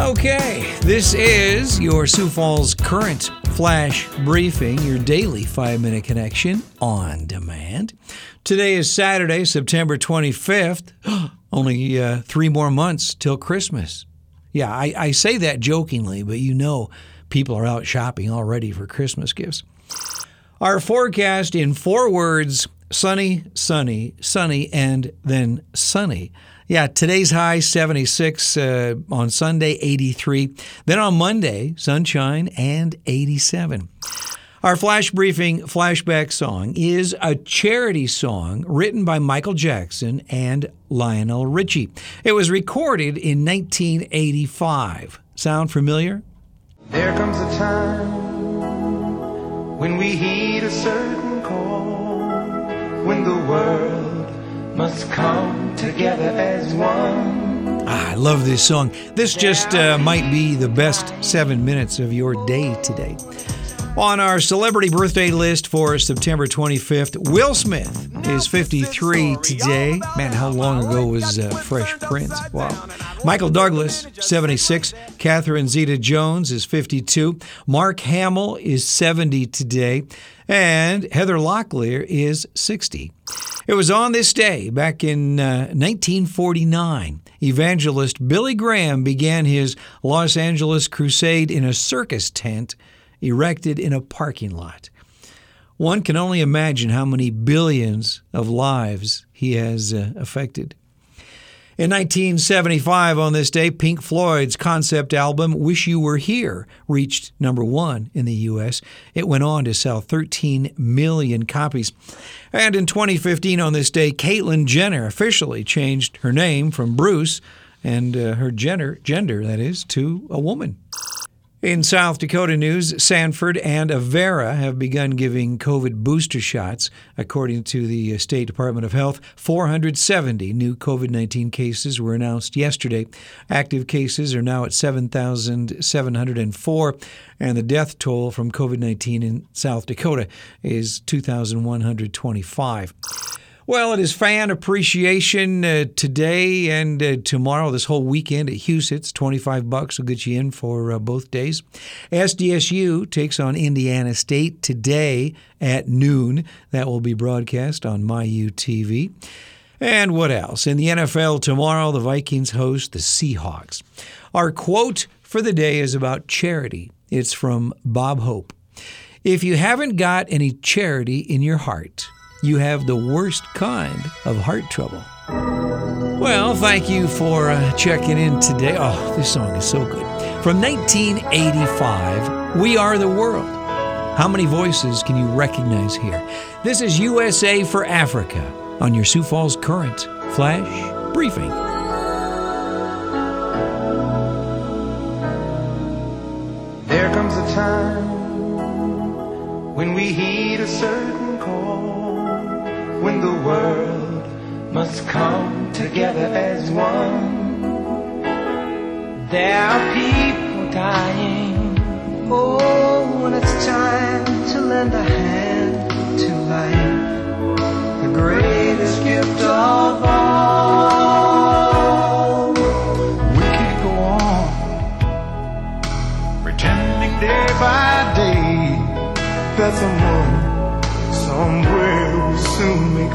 Okay, this is your Sioux Falls Current Flash Briefing, your daily 5-minute connection on demand. Today is Saturday, September 25th. Only 3 more months till Christmas. Yeah, I say that jokingly, but you know people are out shopping already for Christmas gifts. Our forecast in 4 words, sunny, sunny, sunny, and then sunny. Yeah, today's high, 76, on Sunday, 83. Then on Monday, sunshine and 87. Our Flash Briefing flashback song is a charity song written by Michael Jackson and Lionel Richie. It was recorded in 1985. Sound familiar? There comes a time when we heed a certain call, when the world must come together as one. I love this song. This just might be the best 7 minutes of your day today. On our celebrity birthday list for September 25th, Will Smith is 53 today. Man, how long ago was Fresh Prince? Wow. Michael Douglas, 76. Catherine Zeta-Jones is 52. Mark Hamill is 70 today. And Heather Locklear is 60. It was on this day, back in 1949, evangelist Billy Graham began his Los Angeles crusade in a circus tent erected in a parking lot. One can only imagine how many billions of lives he has affected. In 1975, on this day, Pink Floyd's concept album, Wish You Were Here, reached #1 in the U.S. It went on to sell 13 million copies. And in 2015, on this day, Caitlyn Jenner officially changed her name from Bruce and her gender, that is, to a woman. In South Dakota news, Sanford and Avera have begun giving COVID booster shots. According to the State Department of Health, 470 new COVID-19 cases were announced yesterday. Active cases are now at 7,704, and the death toll from COVID-19 in South Dakota is 2,125. Well, it is Fan Appreciation today and tomorrow, this whole weekend at Houston's. $25 will get you in for both days. SDSU takes on Indiana State today at noon. That will be broadcast on MyUTV. And what else? In the NFL tomorrow, the Vikings host the Seahawks. Our quote for the day is about charity. It's from Bob Hope. If you haven't got any charity in your heart, you have the worst kind of heart trouble. Well, thank you for checking in today. Oh, this song is so good. From 1985, We Are the World. How many voices can you recognize here? This is USA for Africa on your Sioux Falls Current Flash Briefing. There comes a time when we heed a certain call, when the world must come together as one. There are people dying. Oh, when it's time to lend a hand to life, the greatest gift of all. We can't go on pretending day by day that someone somewhere will soon make